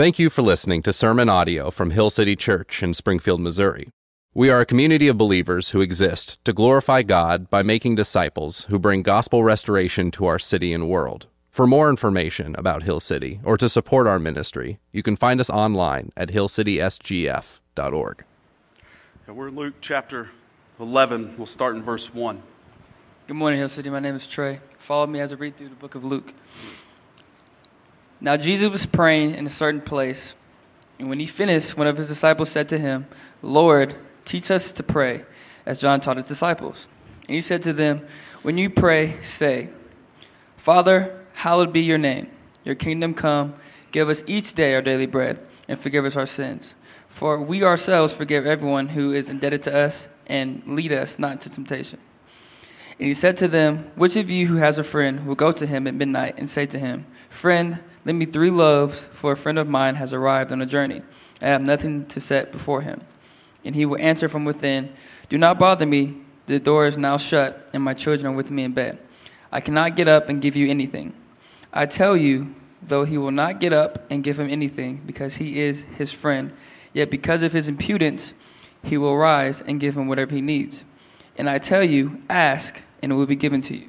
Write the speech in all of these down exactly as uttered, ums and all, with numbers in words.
Thank you for listening to Sermon Audio from Hill City Church in Springfield, Missouri. We are a community of believers who exist to glorify God by making disciples who bring gospel restoration to our city and world. For more information about Hill City or to support our ministry, you can find us online at hill city s g f dot org. We're in Luke chapter eleven. We'll start in verse one. Good morning, Hill City. My name is Trey. Follow me as I read through the book of Luke. Now Jesus was praying in a certain place, and when he finished, one of his disciples said to him, "Lord, teach us to pray, as John taught his disciples." And he said to them, "When you pray, say, 'Father, hallowed be your name. Your kingdom come. Give us each day our daily bread, and forgive us our sins. For we ourselves forgive everyone who is indebted to us, and lead us not into temptation.'" And he said to them, "Which of you who has a friend will go to him at midnight and say to him, 'Friend, lend me three loaves, for a friend of mine has arrived on a journey. I have nothing to set before him.' And he will answer from within, 'Do not bother me. The door is now shut, and my children are with me in bed. I cannot get up and give you anything.' I tell you, though he will not get up and give him anything, because he is his friend, yet because of his impudence, he will rise and give him whatever he needs. And I tell you, ask, and it will be given to you.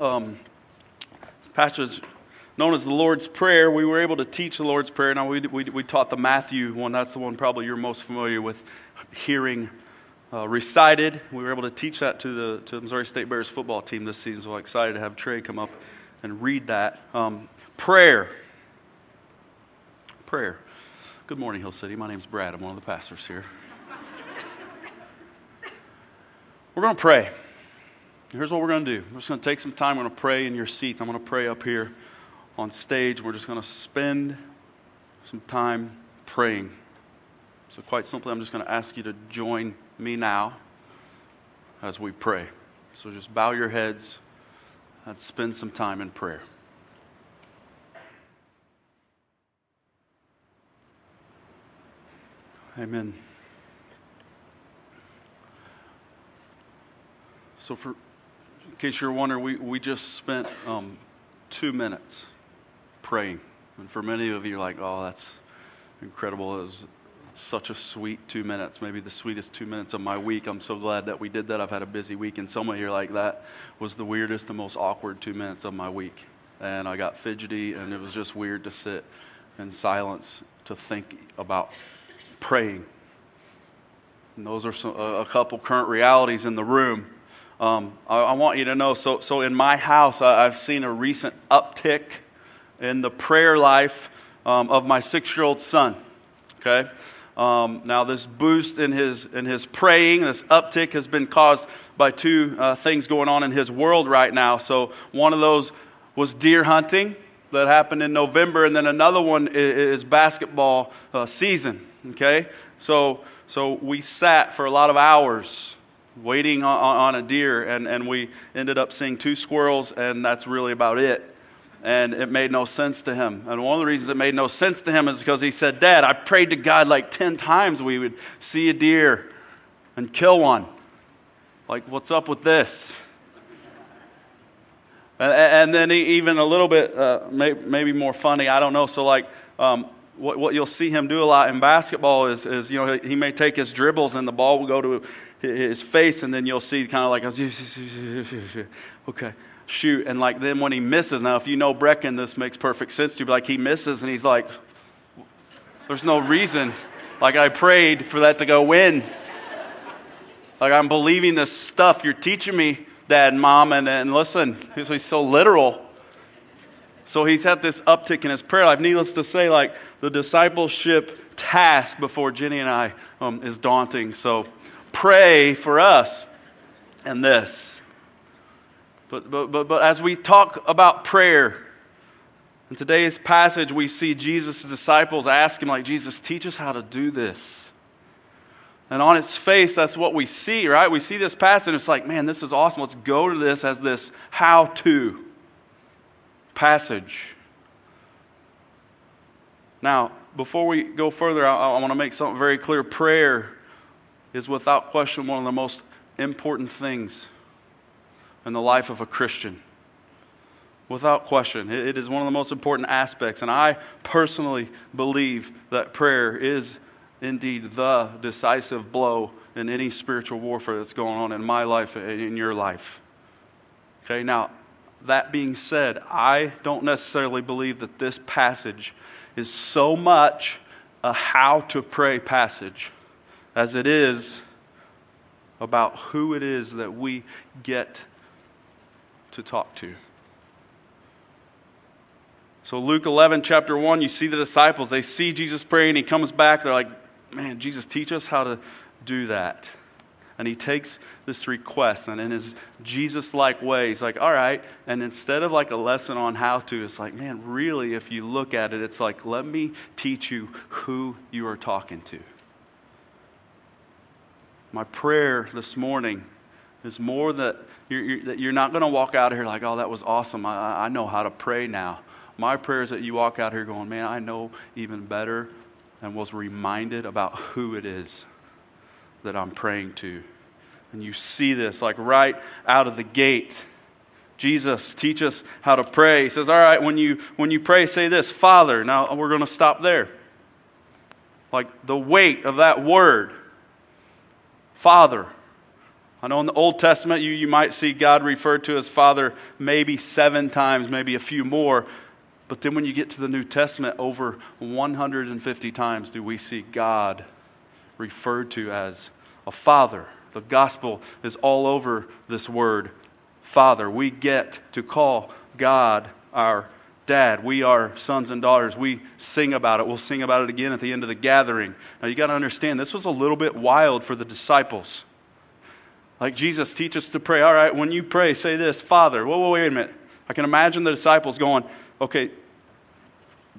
Um, this passage known as the Lord's Prayer. We were able to teach the Lord's Prayer. Now, we we, we taught the Matthew one. That's the one probably you're most familiar with hearing uh, recited. We were able to teach that to the to the Missouri State Bears football team this season. So I'm excited to have Trey come up and read that. Um, prayer. Prayer. Good morning, Hill City. My name's Brad. I'm one of the pastors here. We're going to pray. Here's what we're going to do. We're just going to take some time. We're going to pray in your seats. I'm going to pray up here on stage. We're just going to spend some time praying. So quite simply, I'm just going to ask you to join me now as we pray. So just bow your heads and spend some time in prayer. Amen. So for, in case you're wondering, we, we just spent um, two minutes praying. And for many of you, like, oh, that's incredible. It was such a sweet two minutes, maybe the sweetest two minutes of my week. I'm so glad that we did that. I've had a busy week. And some of you are like, that was the weirdest and most awkward two minutes of my week. And I got fidgety, and it was just weird to sit in silence to think about praying. And those are some, a, a couple current realities in the room. Um, I, I want you to know, so so in my house, I, I've seen a recent uptick in the prayer life um, of my six-year-old son, okay? Um, now, this boost in his in his praying, this uptick has been caused by two uh, things going on in his world right now. So one of those was deer hunting that happened in November, and then another one is, is basketball uh, season. Okay, so so we sat for a lot of hours waiting on, on a deer, and, and we ended up seeing two squirrels, and that's really about it. And it made no sense to him. And one of the reasons it made no sense to him is because he said, "Dad, I prayed to God like ten times we would see a deer and kill one. Like, what's up with this?" And, and then he, even a little bit, uh, may, maybe more funny, I don't know, so like... Um, What, what you'll see him do a lot in basketball is, is, you know, he may take his dribbles and the ball will go to his face, and then you'll see kind of like, a, okay, shoot. And like then when he misses, now if you know Brecken, this makes perfect sense to you, but like he misses and he's like, there's no reason. Like I prayed for that to go in. Like I'm believing this stuff you're teaching me, Dad and Mom, and, and listen, he's so literal. So he's had this uptick in his prayer life. Needless to say, like the discipleship task before Jenny and I um, is daunting. So pray for us and this. But, but, but, but as we talk about prayer, in today's passage, we see Jesus' disciples ask him, like, Jesus, teach us how to do this. And on its face, that's what we see, right? We see this passage, and it's like, man, this is awesome. Let's go to this as this how-to passage. Now, before we go further, I, I want to make something very clear. Prayer is without question one of the most important things in the life of a Christian. Without question. It, it is one of the most important aspects. And I personally believe that prayer is indeed the decisive blow in any spiritual warfare that's going on in my life and in your life. Okay, now, that being said, I don't necessarily believe that this passage is so much a how to pray passage as it is about who it is that we get to talk to. So Luke eleven, chapter one, you see the disciples. They see Jesus praying. He comes back. They're like, man, Jesus, teach us how to do that. And he takes this request. And in his Jesus-like way, he's like, all right. And instead of like a lesson on how to, it's like, man, really, if you look at it, it's like, let me teach you who you are talking to. My prayer this morning is more that you're, you're, that you're not going to walk out of here like, oh, that was awesome. I, I know how to pray now. My prayer is that you walk out here going, man, I know even better, and was reminded about who it is that I'm praying to. And you see this like right out of the gate. Jesus, teach us how to pray. He says, all right, when you when you pray, say this, Father. Now we're going to stop there. Like the weight of that word, Father. I know in the Old Testament you, you might see God referred to as Father maybe seven times, maybe a few more. But then when you get to the New Testament, over one hundred fifty times do we see God referred to as a Father. The gospel is all over this word, Father. We get to call God our Dad. We are sons and daughters. We sing about it. We'll sing about it again at the end of the gathering. Now you got to understand, this was a little bit wild for the disciples. Like Jesus, teach us to pray. All right, when you pray, say this, Father. Whoa, whoa, wait a minute. I can imagine the disciples going, okay,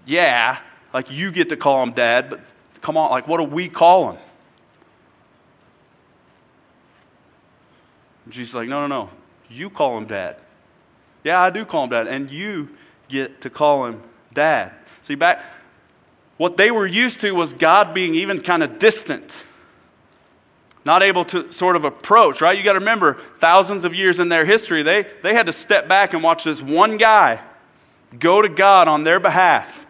yeah, like you get to call him Dad, but come on, like what do we call him? And Jesus is like, no, no, no, you call him Dad. Yeah, I do call him Dad, and you get to call him Dad. See, back, what they were used to was God being even kind of distant, not able to sort of approach, right? You got to remember, thousands of years in their history, they, they had to step back and watch this one guy go to God on their behalf,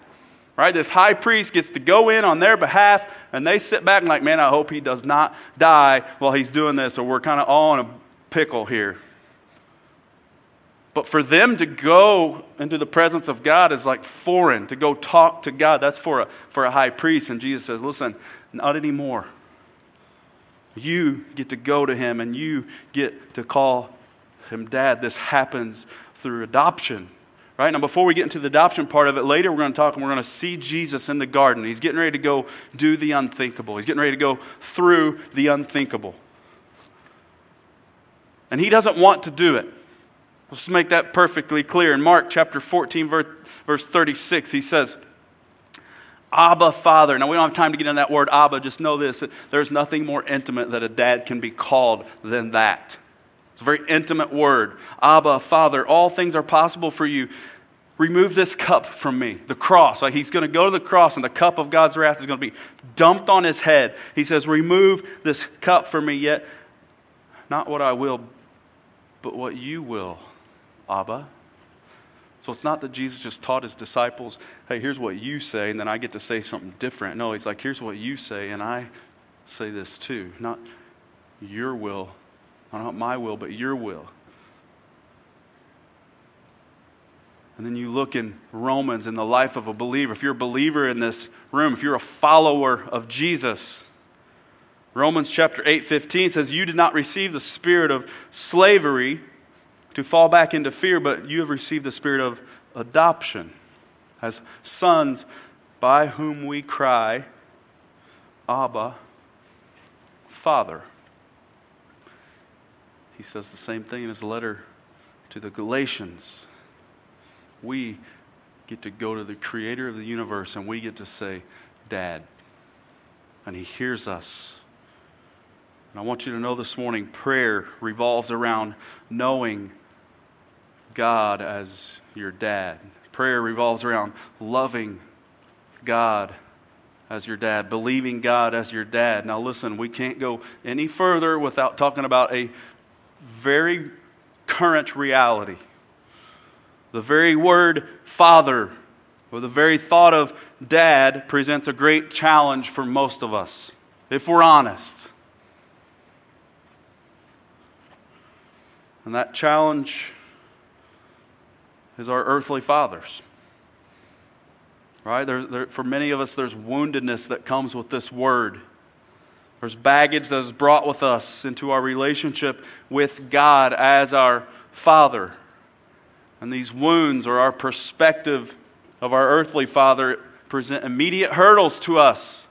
right? This high priest gets to go in on their behalf, and they sit back and like, man, I hope he does not die while he's doing this, or we're kind of all in a pickle here. But for them to go into the presence of God is like foreign. To go talk to God, that's for a, for a high priest. And Jesus says, listen, not anymore. You get to go to him, and you get to call him Dad. This happens through adoption. Right now, before we get into the adoption part of it, later we're going to talk and we're going to see Jesus in the garden. He's getting ready to go do the unthinkable. He's getting ready to go through the unthinkable. And he doesn't want to do it. Let's make that perfectly clear. In Mark chapter fourteen, verse thirty-six, he says, Abba, Father. Now, we don't have time to get into that word Abba. Just know this. There's nothing more intimate that a dad can be called than that. It's a very intimate word. Abba, Father, all things are possible for you. Remove this cup from me. The cross. Like he's going to go to the cross, and the cup of God's wrath is going to be dumped on his head. He says, remove this cup from me, yet not what I will, but what you will, Abba. So it's not that Jesus just taught his disciples, hey, here's what you say, and then I get to say something different. No, he's like, here's what you say, and I say this too. Not your will. Not my will, but your will. And then you look in Romans in the life of a believer. If you're a believer in this room, if you're a follower of Jesus, Romans chapter eight fifteen says, you did not receive the spirit of slavery to fall back into fear, but you have received the spirit of adoption as sons by whom we cry, Abba, Father. He says the same thing in his letter to the Galatians, we get to go to the creator of the universe and we get to say, Dad. And he hears us. And I want you to know this morning, prayer revolves around knowing God as your dad. Prayer revolves around loving God as your dad, believing God as your dad. Now listen, we can't go any further without talking about a very current reality. The very word father, or the very thought of dad, presents a great challenge for most of us, if we're honest. And that challenge is our earthly fathers. Right? There, there, for many of us, there's woundedness that comes with this word. There's baggage that is brought with us into our relationship with God as our Father. And these wounds, or our perspective of our earthly Father, present immediate hurdles to us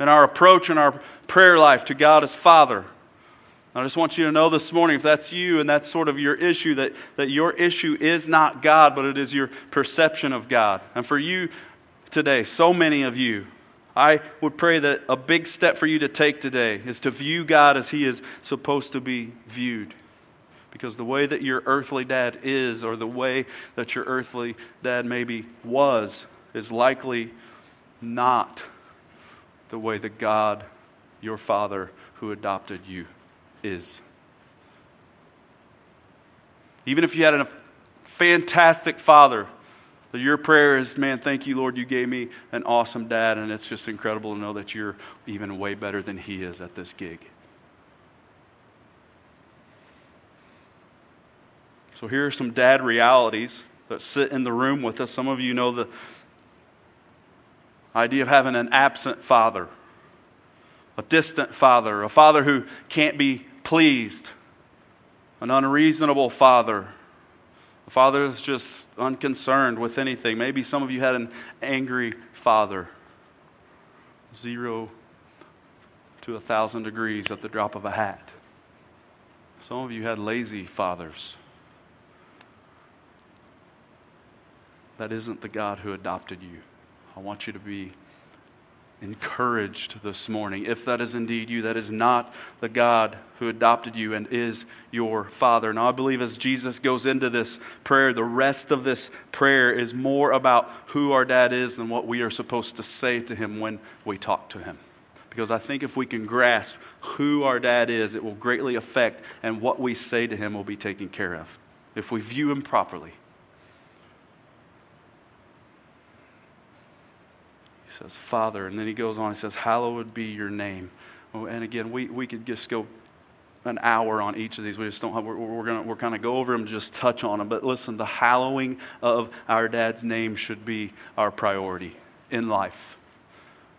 in our approach and our prayer life to God as Father. I just want you to know this morning, if that's you and that's sort of your issue, that, that your issue is not God, but it is your perception of God. And for you today, so many of you, I would pray that a big step for you to take today is to view God as He is supposed to be viewed. Because the way that your earthly dad is, or the way that your earthly dad maybe was, is likely not the way that God, your Father, who adopted you, is. Even if you had a fantastic father, your prayer is, man, thank you, Lord, you gave me an awesome dad, and it's just incredible to know that you're even way better than he is at this gig. So here are some dad realities that sit in the room with us. Some of you know the idea of having an absent father, a distant father, a father who can't be pleased, an unreasonable father, a father that's just unconcerned with anything. Maybe some of you had an angry father, zero to a thousand degrees at the drop of a hat. Some of you had lazy fathers. That isn't the God who adopted you. I want you to be encouraged this morning. If that is indeed you, that is not the God who adopted you and is your Father. Now I believe as Jesus goes into this prayer, the rest of this prayer is more about who our dad is than what we are supposed to say to him when we talk to him. Because I think if we can grasp who our dad is, it will greatly affect, and what we say to him will be taken care of if we view him properly. He says, Father, and then he goes on, he says, hallowed be your name. Oh, and again, we, we could just go an hour on each of these. We just don't have, we're, we're going to we're kind of go over them, just touch on them. But listen, the hallowing of our dad's name should be our priority in life.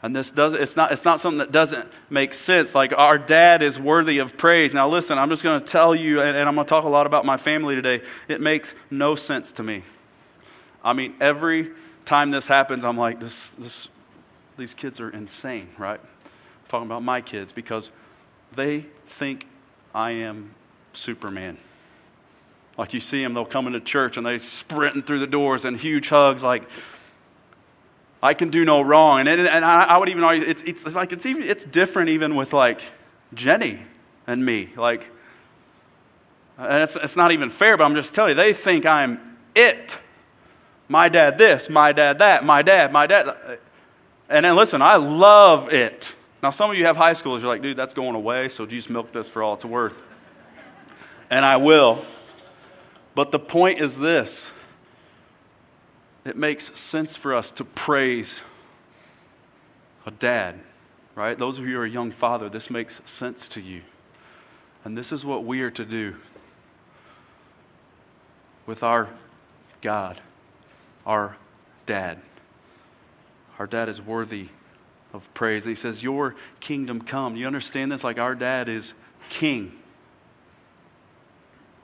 And this doesn't, it's not, it's not something that doesn't make sense. Like, our dad is worthy of praise. Now listen, I'm just going to tell you, and, and I'm going to talk a lot about my family today. It makes no sense to me. I mean, every time this happens, I'm like, this, this, these kids are insane, right? I'm talking about my kids, because they think I am Superman. Like, you see them, they'll come into church and they're sprinting through the doors and huge hugs, like, I can do no wrong. And, and I, I would even argue, it's, it's, it's like, it's even, it's different even with, like, Jenny and me. Like, and it's, it's not even fair, but I'm just telling you, they think I'm it. My dad this, my dad that, my dad, my dad. Th- And then listen, I love it. Now, some of you have high schoolers, you're like, dude, that's going away, so just milk this for all it's worth. And I will. But the point is this. It makes sense for us to praise a dad, right? Those of you who are a young father, this makes sense to you. And this is what we are to do with our God, our dad. Our dad is worthy of praise. And he says, your kingdom come. You understand this? Like, our dad is king.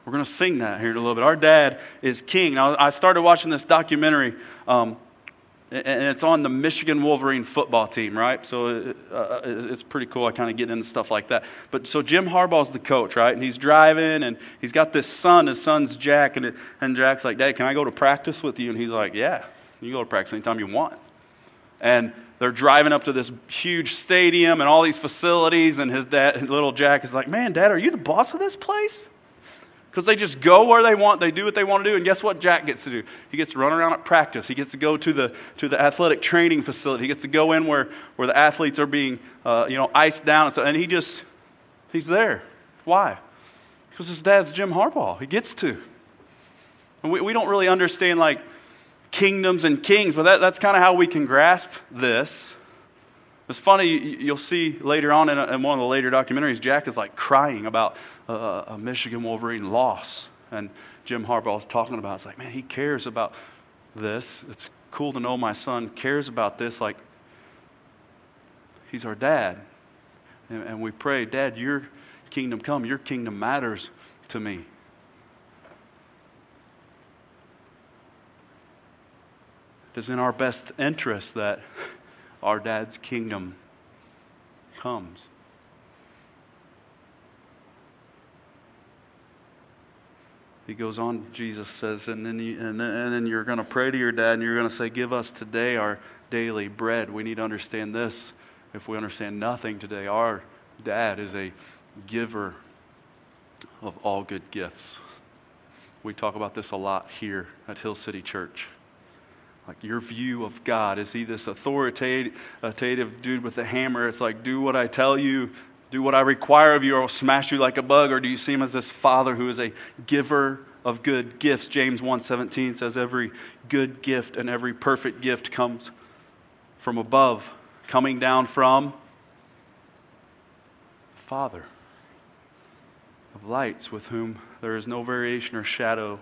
We're going to sing that here in a little bit. Our dad is king. Now, I started watching this documentary. Um, and it's on the Michigan Wolverine football team, right? So uh, it's pretty cool. I kind of get into stuff like that. But so Jim Harbaugh's the coach, right? And he's driving, and he's got this son. His son's Jack, and, it, and Jack's like, "Dad, can I go to practice with you?" And he's like, "Yeah, you go to practice anytime you want." And they're driving up to this huge stadium and all these facilities, and his dad, little Jack is like, "Man, Dad, are you the boss of this place?" Because they just go where they want, they do what they want to do, and guess what Jack gets to do? He gets to run around at practice. He gets to go to the to the athletic training facility. He gets to go in where, where the athletes are being uh, you know, iced down, and, so, and he just, he's there. Why? Because his dad's Jim Harbaugh. He gets to. And we, we don't really understand like kingdoms and kings, but that, that's kind of how we can grasp this. It's funny, you'll see later on in, a, in one of the later documentaries, Jack is like crying about uh, a Michigan Wolverine loss. And Jim Harbaugh's talking about it. It's like, man, he cares about this. It's cool to know my son cares about this. Like, he's our dad. And, and we pray, Dad, your kingdom come. Your kingdom matters to me. It is in our best interest that our dad's kingdom comes. He goes on, Jesus says, and then, you, and then, and then you're going to pray to your dad, and you're going to say, give us today our daily bread. We need to understand this. If we understand nothing today, our dad is a giver of all good gifts. We talk about this a lot here at Hill City Church. Like, your view of God, is he this authoritative dude with a hammer? It's like, do what I tell you, do what I require of you, or I'll smash you like a bug. Or do you see him as this father who is a giver of good gifts? James one seventeen says, every good gift and every perfect gift comes from above, coming down from the Father of lights, with whom there is no variation or shadow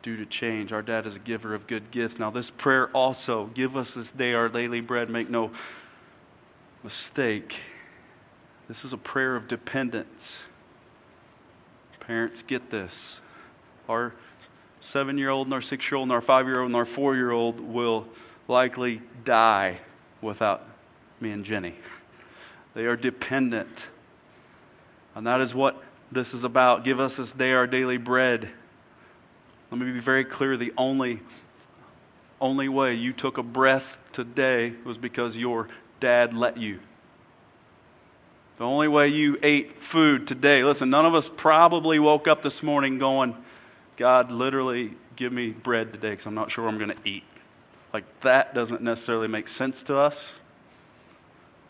due to change. Our dad is a giver of good gifts. Now this prayer also, give us this day our daily bread, make no mistake. This is a prayer of dependence. Parents, get this. Our seven-year-old and our six-year-old and our five-year-old and our four-year-old will likely die without me and Jenny. They are dependent. And that is what this is about. Give us this day our daily bread. Let me be very clear, the only, only way you took a breath today was because your dad let you. The only way you ate food today. Listen, none of us probably woke up this morning going, God, literally give me bread today because I'm not sure what I'm going to eat. Like, that doesn't necessarily make sense to us,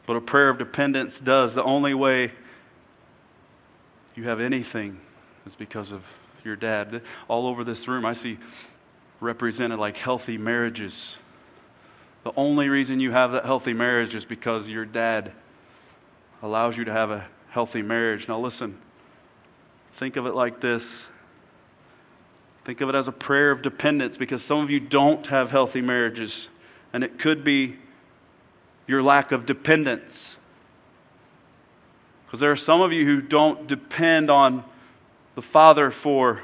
but a prayer of dependence does. The only way you have anything is because of your dad. All over this room, I see represented like healthy marriages. The only reason you have that healthy marriage is because your dad allows you to have a healthy marriage. Now listen, think of it like this. Think of it as a prayer of dependence, because some of you don't have healthy marriages, and it could be your lack of dependence. Because there are some of you who don't depend on the Father for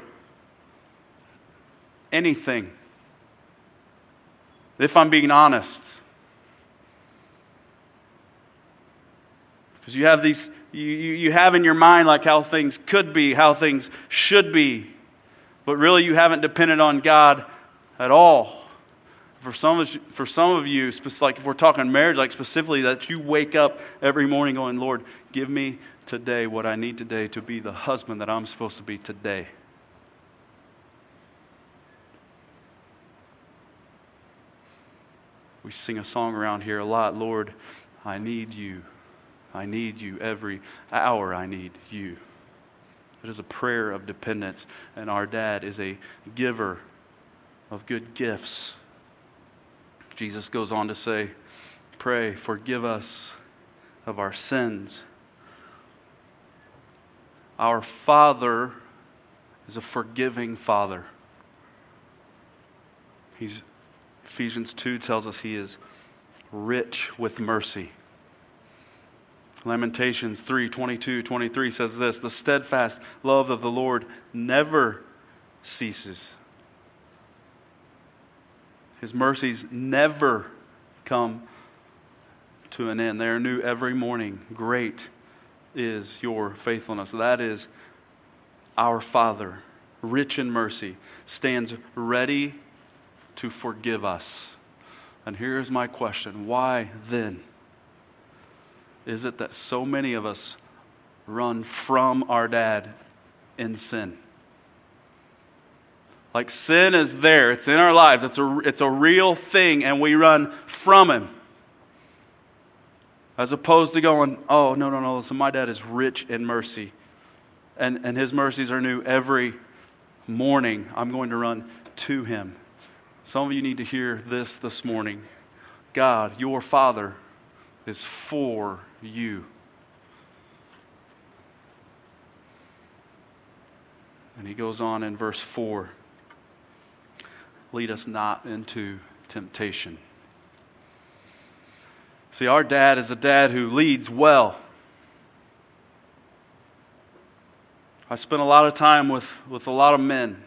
anything, if I'm being honest. Because you have these, you, you have in your mind like how things could be, how things should be, but really you haven't depended on God at all. For some of you, for some of you, like if we're talking marriage, like specifically that you wake up every morning going, Lord, give me today what I need today to be the husband that I'm supposed to be today. We sing a song around here a lot, Lord, I need you. I need you every hour. I need you. It is a prayer of dependence, and our dad is a giver of good gifts. Jesus goes on to say, pray, forgive us of our sins. Our Father is a forgiving Father. He's, Ephesians two tells us he is rich with mercy. Lamentations three twenty-two, twenty-three says this, the steadfast love of the Lord never ceases. His mercies never come to an end. They are new every morning. Great is your faithfulness. That is our Father, rich in mercy, stands ready to forgive us. And here is my question. Why then is it that so many of us run from our dad in sin? Like, sin is there. It's in our lives. It's a, it's a real thing, and we run from him. As opposed to going, oh, no, no, no, listen, my dad is rich in mercy. And, and his mercies are new every morning. I'm going to run to him. Some of you need to hear this this morning. God, your Father, is for you. And he goes on in verse four. Lead us not into temptation. See, our dad is a dad who leads well. I spent a lot of time with, with a lot of men,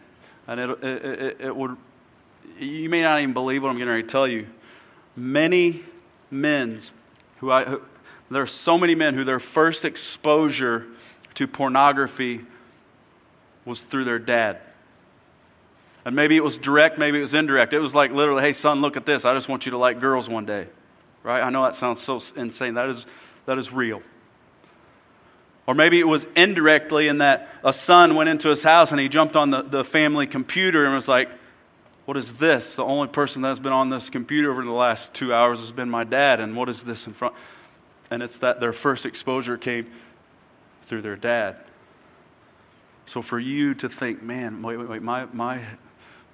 and it, it, it, it would, you may not even believe what I'm getting ready to tell you. Many men's who I, who, there are so many men who their first exposure to pornography was through their dad. And maybe it was direct, maybe it was indirect. It was like literally, hey, son, look at this. I just want you to like girls one day, right? I know that sounds so insane. That is, that is real. Or maybe it was indirectly in that a son went into his house and he jumped on the, the family computer and was like, what is this? The only person that's been on this computer over the last two hours has been my dad. And what is this in front? And it's that their first exposure came through their dad. So for you to think, man, wait, wait, wait, my, my,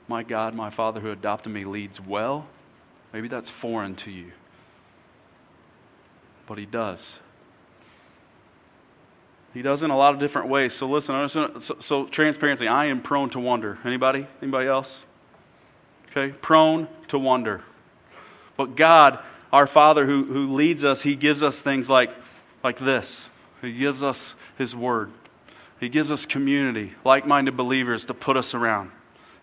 my God, my Father who adopted me leads well, maybe that's foreign to you. But he does. He does in a lot of different ways. So listen, so, so transparency, I am prone to wonder. Anybody? Anybody else? Okay, prone to wonder. But God, our Father who, who leads us, he gives us things like, like this. He gives us his word. He gives us community, like-minded believers to put us around.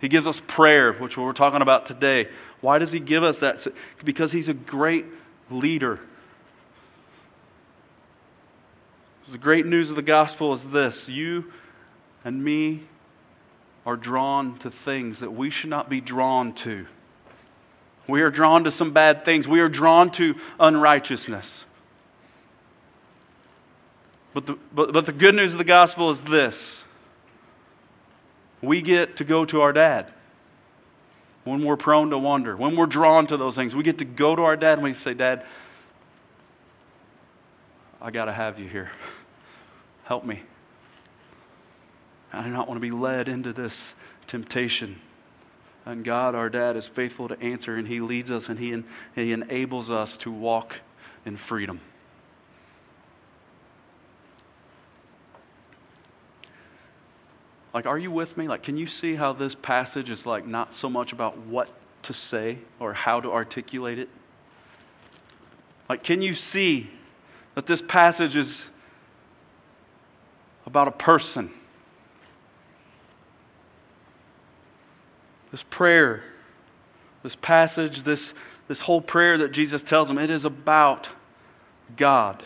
He gives us prayer, which we're talking about today. Why does he give us that? Because he's a great leader. The great news of the gospel is this. You and me are drawn to things that we should not be drawn to. We are drawn to some bad things. We are drawn to unrighteousness. But the, but, but the good news of the gospel is this. We get to go to our dad when we're prone to wonder, when we're drawn to those things. We get to go to our dad and we say, Dad, I got to have you here. Help me. I do not want to be led into this temptation. And God, our dad, is faithful to answer, and he leads us, and he, en- he enables us to walk in freedom. Like, are you with me? Like, can you see how this passage is like not so much about what to say or how to articulate it? Like, can you see that this passage is about a person? This prayer, this passage, this, this whole prayer that Jesus tells them, it is about God.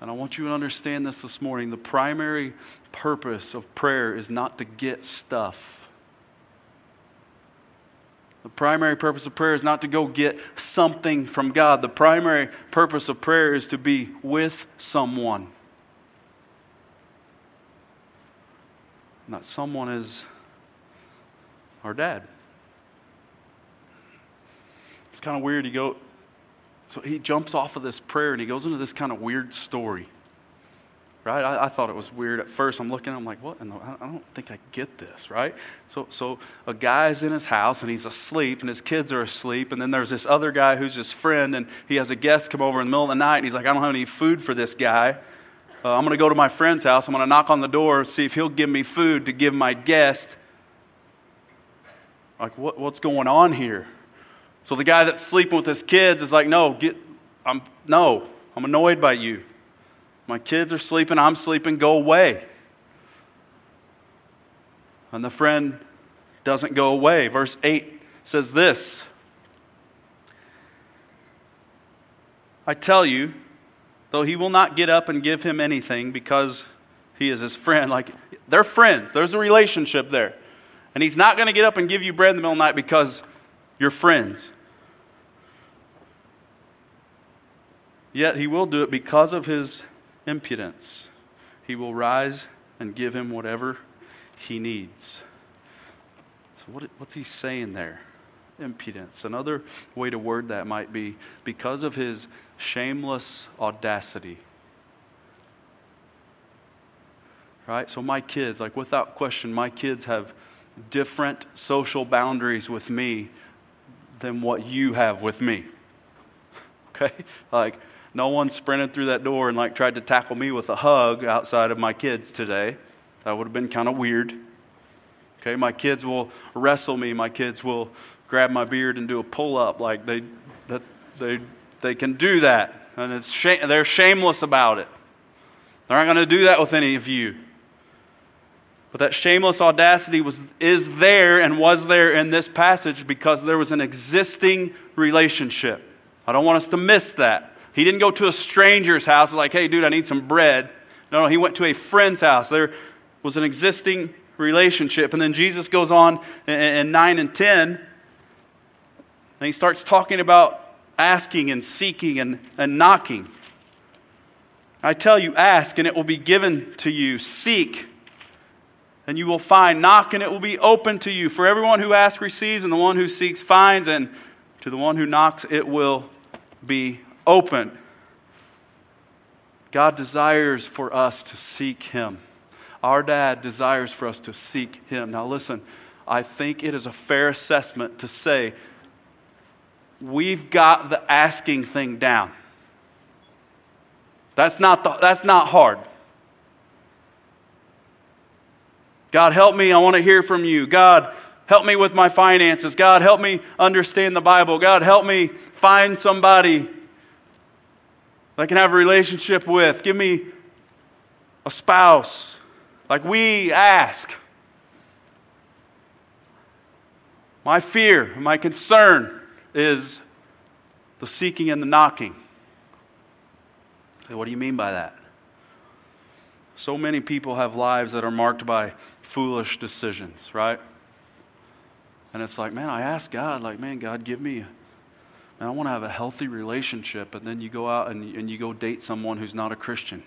And I want you to understand this this morning. The primary purpose of prayer is not to get stuff. The primary purpose of prayer is not to go get something from God. The primary purpose of prayer is to be with someone. And that someone is our dad. It's kind of weird. You go... So he jumps off of this prayer and he goes into this kind of weird story, right? I, I thought it was weird at first. I'm looking, I'm like, what? And I don't think I get this, right? So, so a guy's in his house and he's asleep and his kids are asleep. And then there's this other guy who's his friend and he has a guest come over in the middle of the night. And he's like, I don't have any food for this guy. Uh, I'm going to go to my friend's house. I'm going to knock on the door, see if he'll give me food to give my guest. Like, what, what's going on here? So the guy that's sleeping with his kids is like, no, get, I'm, no, I'm annoyed by you. My kids are sleeping, I'm sleeping, go away. And the friend doesn't go away. Verse eight says this, I tell you, though he will not get up and give him anything because he is his friend. Like, they're friends. There's a relationship there. And he's not going to get up and give you bread in the middle of the night because you're friends. Yet he will do it because of his impudence. He will rise and give him whatever he needs. So what, what's he saying there? Impudence. Another way to word that might be because of his shameless audacity. Right? So my kids, like without question, my kids have different social boundaries with me than what you have with me. Okay? Like, no one sprinted through that door and like tried to tackle me with a hug outside of my kids today. That would have been kind of weird. Okay? My kids will wrestle me. My kids will grab my beard and do a pull-up. Like, they that they they can do that. And it's sh- they're shameless about it. They're not going to do that with any of you. But that shameless audacity was is there and was there in this passage because there was an existing relationship. I don't want us to miss that. He didn't go to a stranger's house like, hey, dude, I need some bread. No, no, he went to a friend's house. There was an existing relationship. And then Jesus goes on in nine and ten, and he starts talking about asking and seeking and, and knocking. I tell you, ask, and it will be given to you. Seek, and you will find. Knock, and it will be open to you. For everyone who asks receives, and the one who seeks finds, and to the one who knocks it will be open. God desires for us to seek him. Our dad desires for us to seek him. Now listen, I think it is a fair assessment to say we've got the asking thing down. That's not the, that's not hard. God, help me. I want to hear from you. God, help me with my finances. God, help me understand the Bible. God, help me find somebody that I can have a relationship with. Give me a spouse. Like, we ask. My fear, my concern is the seeking and the knocking. What do you mean by that? So many people have lives that are marked by foolish decisions, right? And it's like, man, I asked God, like, man, God, give me, man, I want to have a healthy relationship. And then you go out and, and you go date someone who's not a Christian.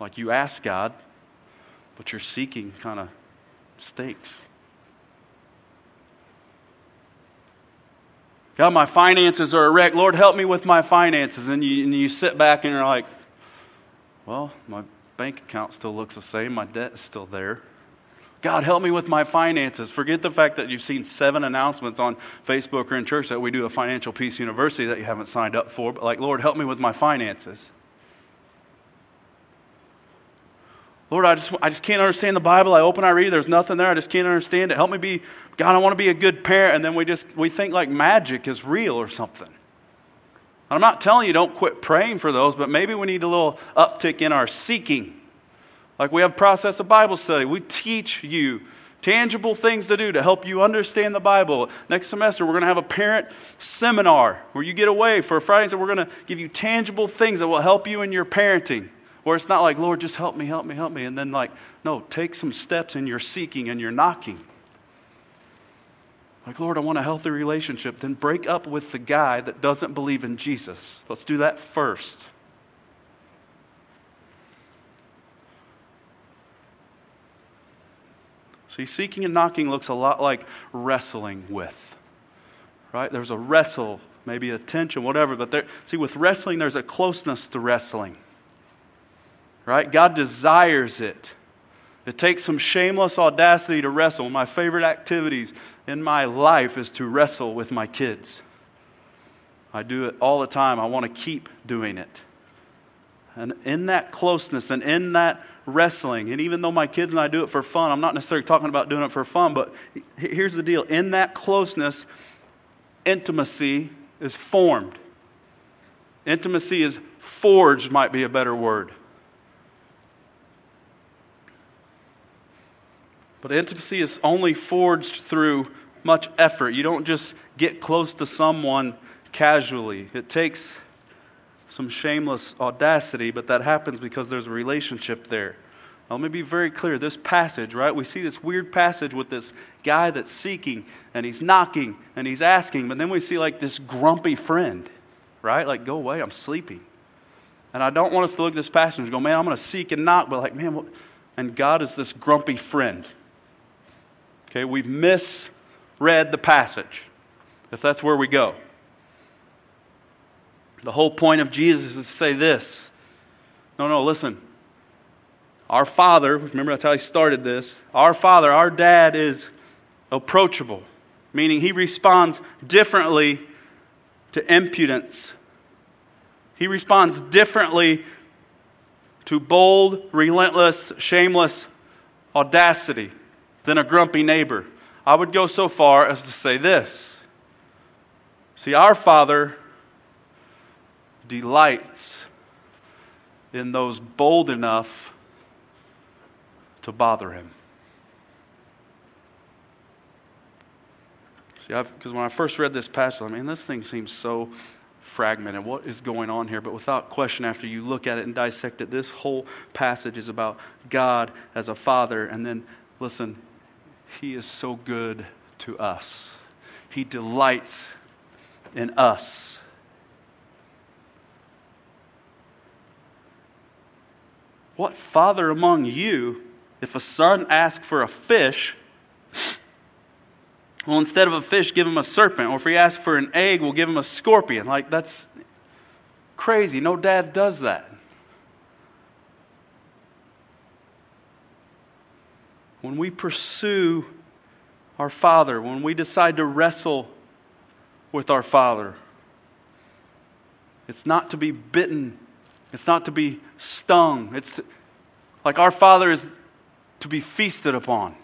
Like, you ask God, but your seeking kind of stinks. God, my finances are a wreck. Lord, help me with my finances. And you, and you sit back and you're like, well, my bank account still looks the same. My debt is still there. God, help me with my finances. Forget the fact that you've seen seven announcements on Facebook or in church that we do a Financial Peace University that you haven't signed up for. But like, Lord, help me with my finances. Lord, I just I just can't understand the Bible. I open, I read, there's nothing there. I just can't understand it. Help me be, God, I want to be a good parent. And then we just, we think like magic is real or something. And I'm not telling you don't quit praying for those, but maybe we need a little uptick in our seeking. Like, we have process of Bible study. We teach you tangible things to do to help you understand the Bible. Next semester, we're going to have a parent seminar where you get away for Fridays, and we're going to give you tangible things that will help you in your parenting. Where it's not like, Lord, just help me, help me, help me. And then like, no, take some steps in your seeking and your knocking. Like, Lord, I want a healthy relationship. Then break up with the guy that doesn't believe in Jesus. Let's do that first. See, seeking and knocking looks a lot like wrestling with. Right? There's a wrestle, maybe a tension, whatever. But there, see, with wrestling, there's a closeness to wrestling. Right? God desires it. It takes some shameless audacity to wrestle. One of my favorite activities in my life is to wrestle with my kids. I do it all the time. I want to keep doing it. And in that closeness and in that wrestling, and even though my kids and I do it for fun, I'm not necessarily talking about doing it for fun, but here's the deal. In that closeness, intimacy is formed. Intimacy is forged, might be a better word. But intimacy is only forged through much effort. You don't just get close to someone casually. It takes some shameless audacity, but that happens because there's a relationship there. Now, let me be very clear. This passage, right? We see this weird passage with this guy that's seeking, and he's knocking, and he's asking, but then we see like this grumpy friend, right? Like, go away, I'm sleepy. And I don't want us to look at this passage and go, man, I'm going to seek and knock, but like, man, what? And God is this grumpy friend. Okay, we've misread the passage, if that's where we go. The whole point of Jesus is to say this. No, no, listen. Our Father, remember that's how he started this. Our Father, our Dad is approachable, meaning he responds differently to impudence. He responds differently to bold, relentless, shameless audacity than a grumpy neighbor. I would go so far as to say this. See, our Father delights in those bold enough to bother him. See, because when I first read this passage, I mean, this thing seems so fragmented. What is going on here? But without question, after you look at it and dissect it, this whole passage is about God as a father. And then, listen, he is so good to us. He delights in us. What father among you, if a son asks for a fish, well, instead of a fish, give him a serpent? Or if he asks for an egg, we'll give him a scorpion. Like, that's crazy. No dad does that. When we pursue our Father, when we decide to wrestle with our Father, it's not to be bitten. It's not to be stung. It's to, like our Father is to be feasted upon.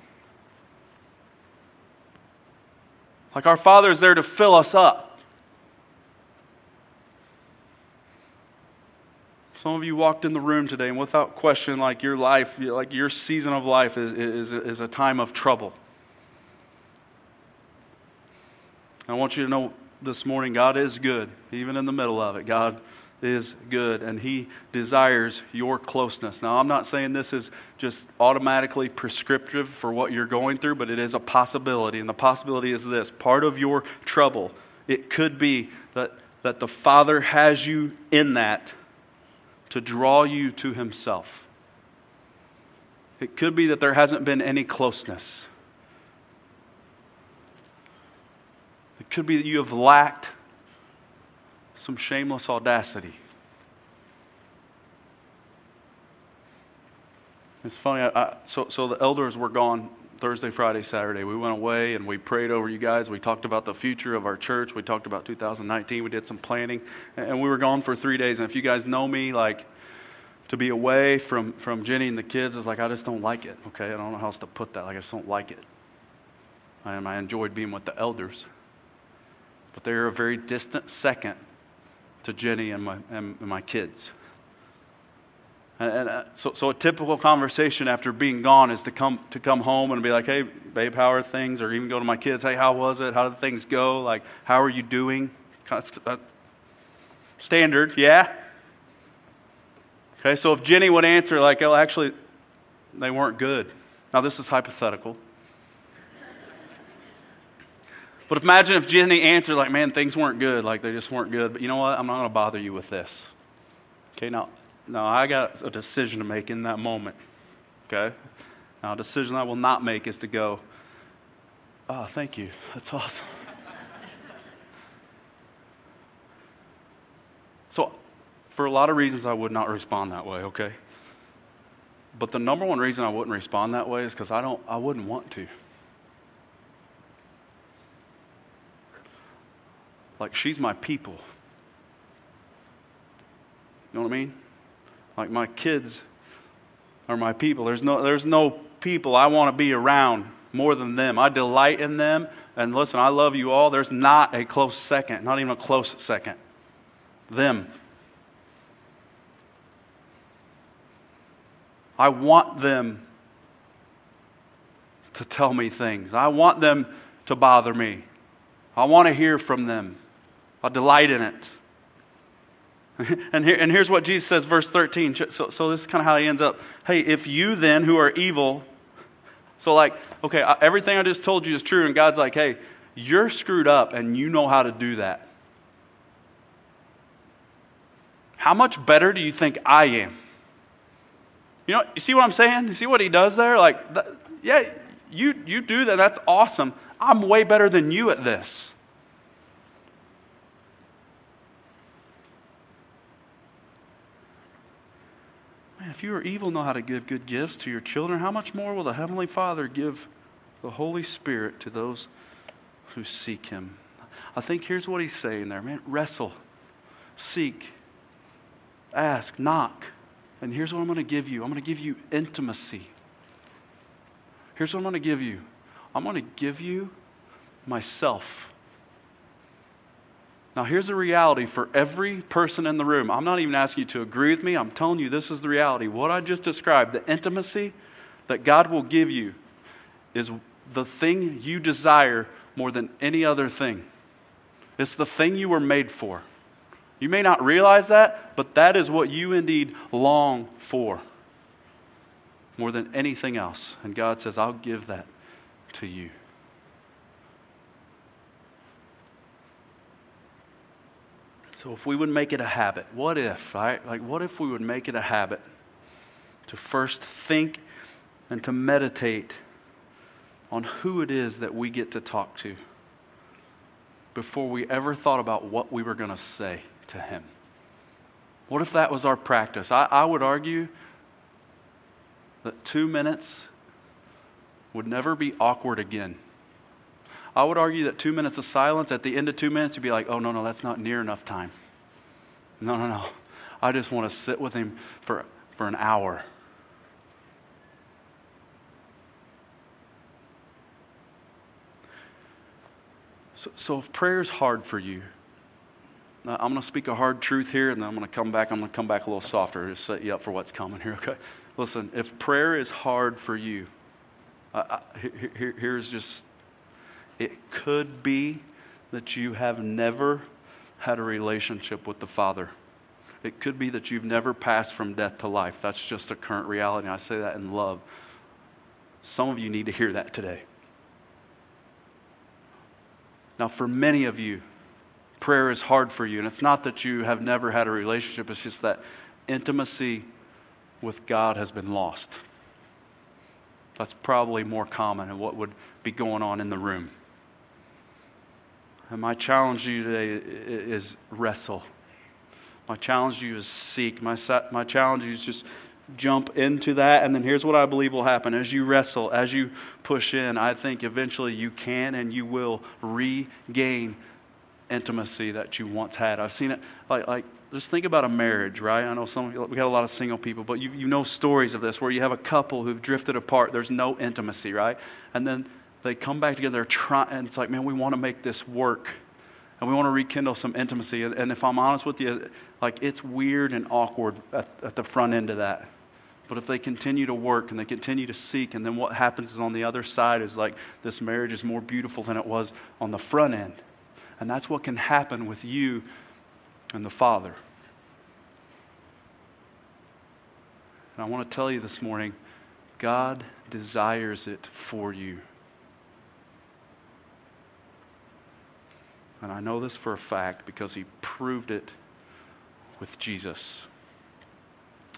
Like our Father is there to fill us up. Some of you walked in the room today, and without question, like your life, like your season of life is, is, is a time of trouble. I want you to know this morning, God is good, even in the middle of it. God is good, and he desires your closeness. Now, I'm not saying this is just automatically prescriptive for what you're going through, but it is a possibility, and the possibility is this. Part of your trouble, it could be that, that the Father has you in that to draw you to himself. It could be that there hasn't been any closeness. It could be that you have lacked some shameless audacity. It's funny. I, I, so, so the elders were gone Thursday, Friday, Saturday. We went away and we prayed over you guys. We talked about the future of our church. We talked about two thousand nineteen. We did some planning, and we were gone for three days. And if you guys know me, like to be away from from Jenny and the kids is like I just don't like it. Okay, I don't know how else to put that. Like I just don't like it. I am. I enjoyed being with the elders, but they are a very distant second to Jenny and my and my kids. And, and uh, so, so a typical conversation after being gone is to come to come home and be like, "Hey, babe, how are things?" Or even go to my kids, "Hey, how was it? How did things go? Like, how are you doing?" Standard, yeah. Okay, so if Jenny would answer like, "Oh, actually, they weren't good." Now this is hypothetical. But imagine if Jenny answered like, man, things weren't good. Like, they just weren't good. But you know what? I'm not going to bother you with this. Okay, now, now I got a decision to make in that moment. Okay? Now, a decision I will not make is to go, oh, thank you. That's awesome. So, for a lot of reasons, I would not respond that way, okay? But the number one reason I wouldn't respond that way is because I don't, I wouldn't want to. Like, she's my people. You know what I mean? Like, my kids are my people. There's no there's no people I want to be around more than them. I delight in them. And listen, I love you all. There's not a close second, not even a close second. Them. I want them to tell me things. I want them to bother me. I want to hear from them. I delight in it. And, here, and here's what Jesus says, verse thirteen. So, so this is kind of how he ends up. Hey, if you then who are evil... So like, okay, everything I just told you is true. And God's like, hey, you're screwed up and you know how to do that. How much better do you think I am? You know, you see what I'm saying? You see what he does there? Like, th- yeah, you, you do that. That's awesome. I'm way better than you at this. If you are evil, know how to give good gifts to your children, how much more will the Heavenly Father give the Holy Spirit to those who seek Him? I think here's what He's saying there, man. Wrestle, seek, ask, knock. And here's what I'm going to give you. I'm going to give you intimacy. Here's what I'm going to give you. I'm going to give you myself. Now, here's the reality for every person in the room. I'm not even asking you to agree with me. I'm telling you this is the reality. What I just described, the intimacy that God will give you is the thing you desire more than any other thing. It's the thing you were made for. You may not realize that, but that is what you indeed long for more than anything else. And God says, I'll give that to you. So if we would make it a habit, what if, right? Like, what if we would make it a habit to first think and to meditate on who it is that we get to talk to before we ever thought about what we were going to say to him? What if that was our practice? I, I would argue that two minutes would never be awkward again. I would argue that two minutes of silence, at the end of two minutes, you'd be like, oh, no, no, that's not near enough time. No, no, no. I just want to sit with him for, for an hour. So, so if prayer is hard for you, I'm going to speak a hard truth here, and then I'm going to come back. I'm going to come back a little softer to set you up for what's coming here, okay? Listen, if prayer is hard for you, I, I, here, here, here's just... It could be that you have never had a relationship with the Father. It could be that you've never passed from death to life. That's just a current reality, and I say that in love. Some of you need to hear that today. Now, for many of you, prayer is hard for you, and it's not that you have never had a relationship. It's just that intimacy with God has been lost. That's probably more common and what would be going on in the room. And my challenge to you today is wrestle. My challenge to you is seek. My, my challenge to you is just jump into that. And then here's what I believe will happen. As you wrestle, as you push in, I think eventually you can and you will regain intimacy that you once had. I've seen it. Like, like just think about a marriage, right? I know some, we got a lot of single people, but you, you know stories of this where you have a couple who've drifted apart. There's no intimacy, right? And then they come back together, try, and it's like, man, we want to make this work, and we want to rekindle some intimacy. And, and if I'm honest with you, like it's weird and awkward at, at the front end of that. But if they continue to work and they continue to seek, and then what happens is on the other side is like this marriage is more beautiful than it was on the front end. And that's what can happen with you and the Father. And I want to tell you this morning, God desires it for you. And I know this for a fact because he proved it with Jesus.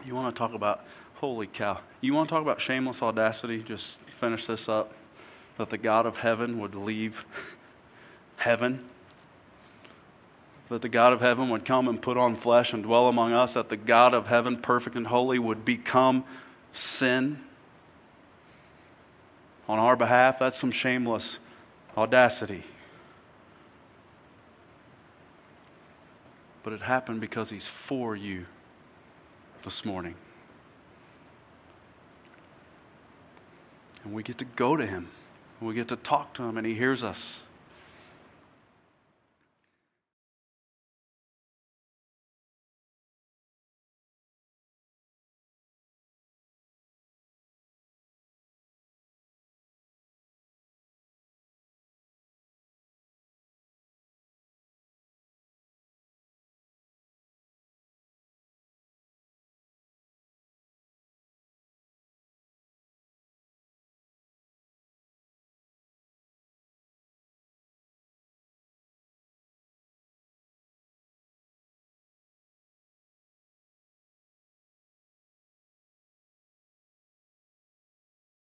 You want to talk about, holy cow, you want to talk about shameless audacity? Just finish this up. That the God of heaven would leave heaven. That the God of heaven would come and put on flesh and dwell among us, that the God of heaven, perfect and holy, would become sin on our behalf. That's some shameless audacity. But it happened because he's for you this morning. And we get to go to him. We get to talk to him, and he hears us.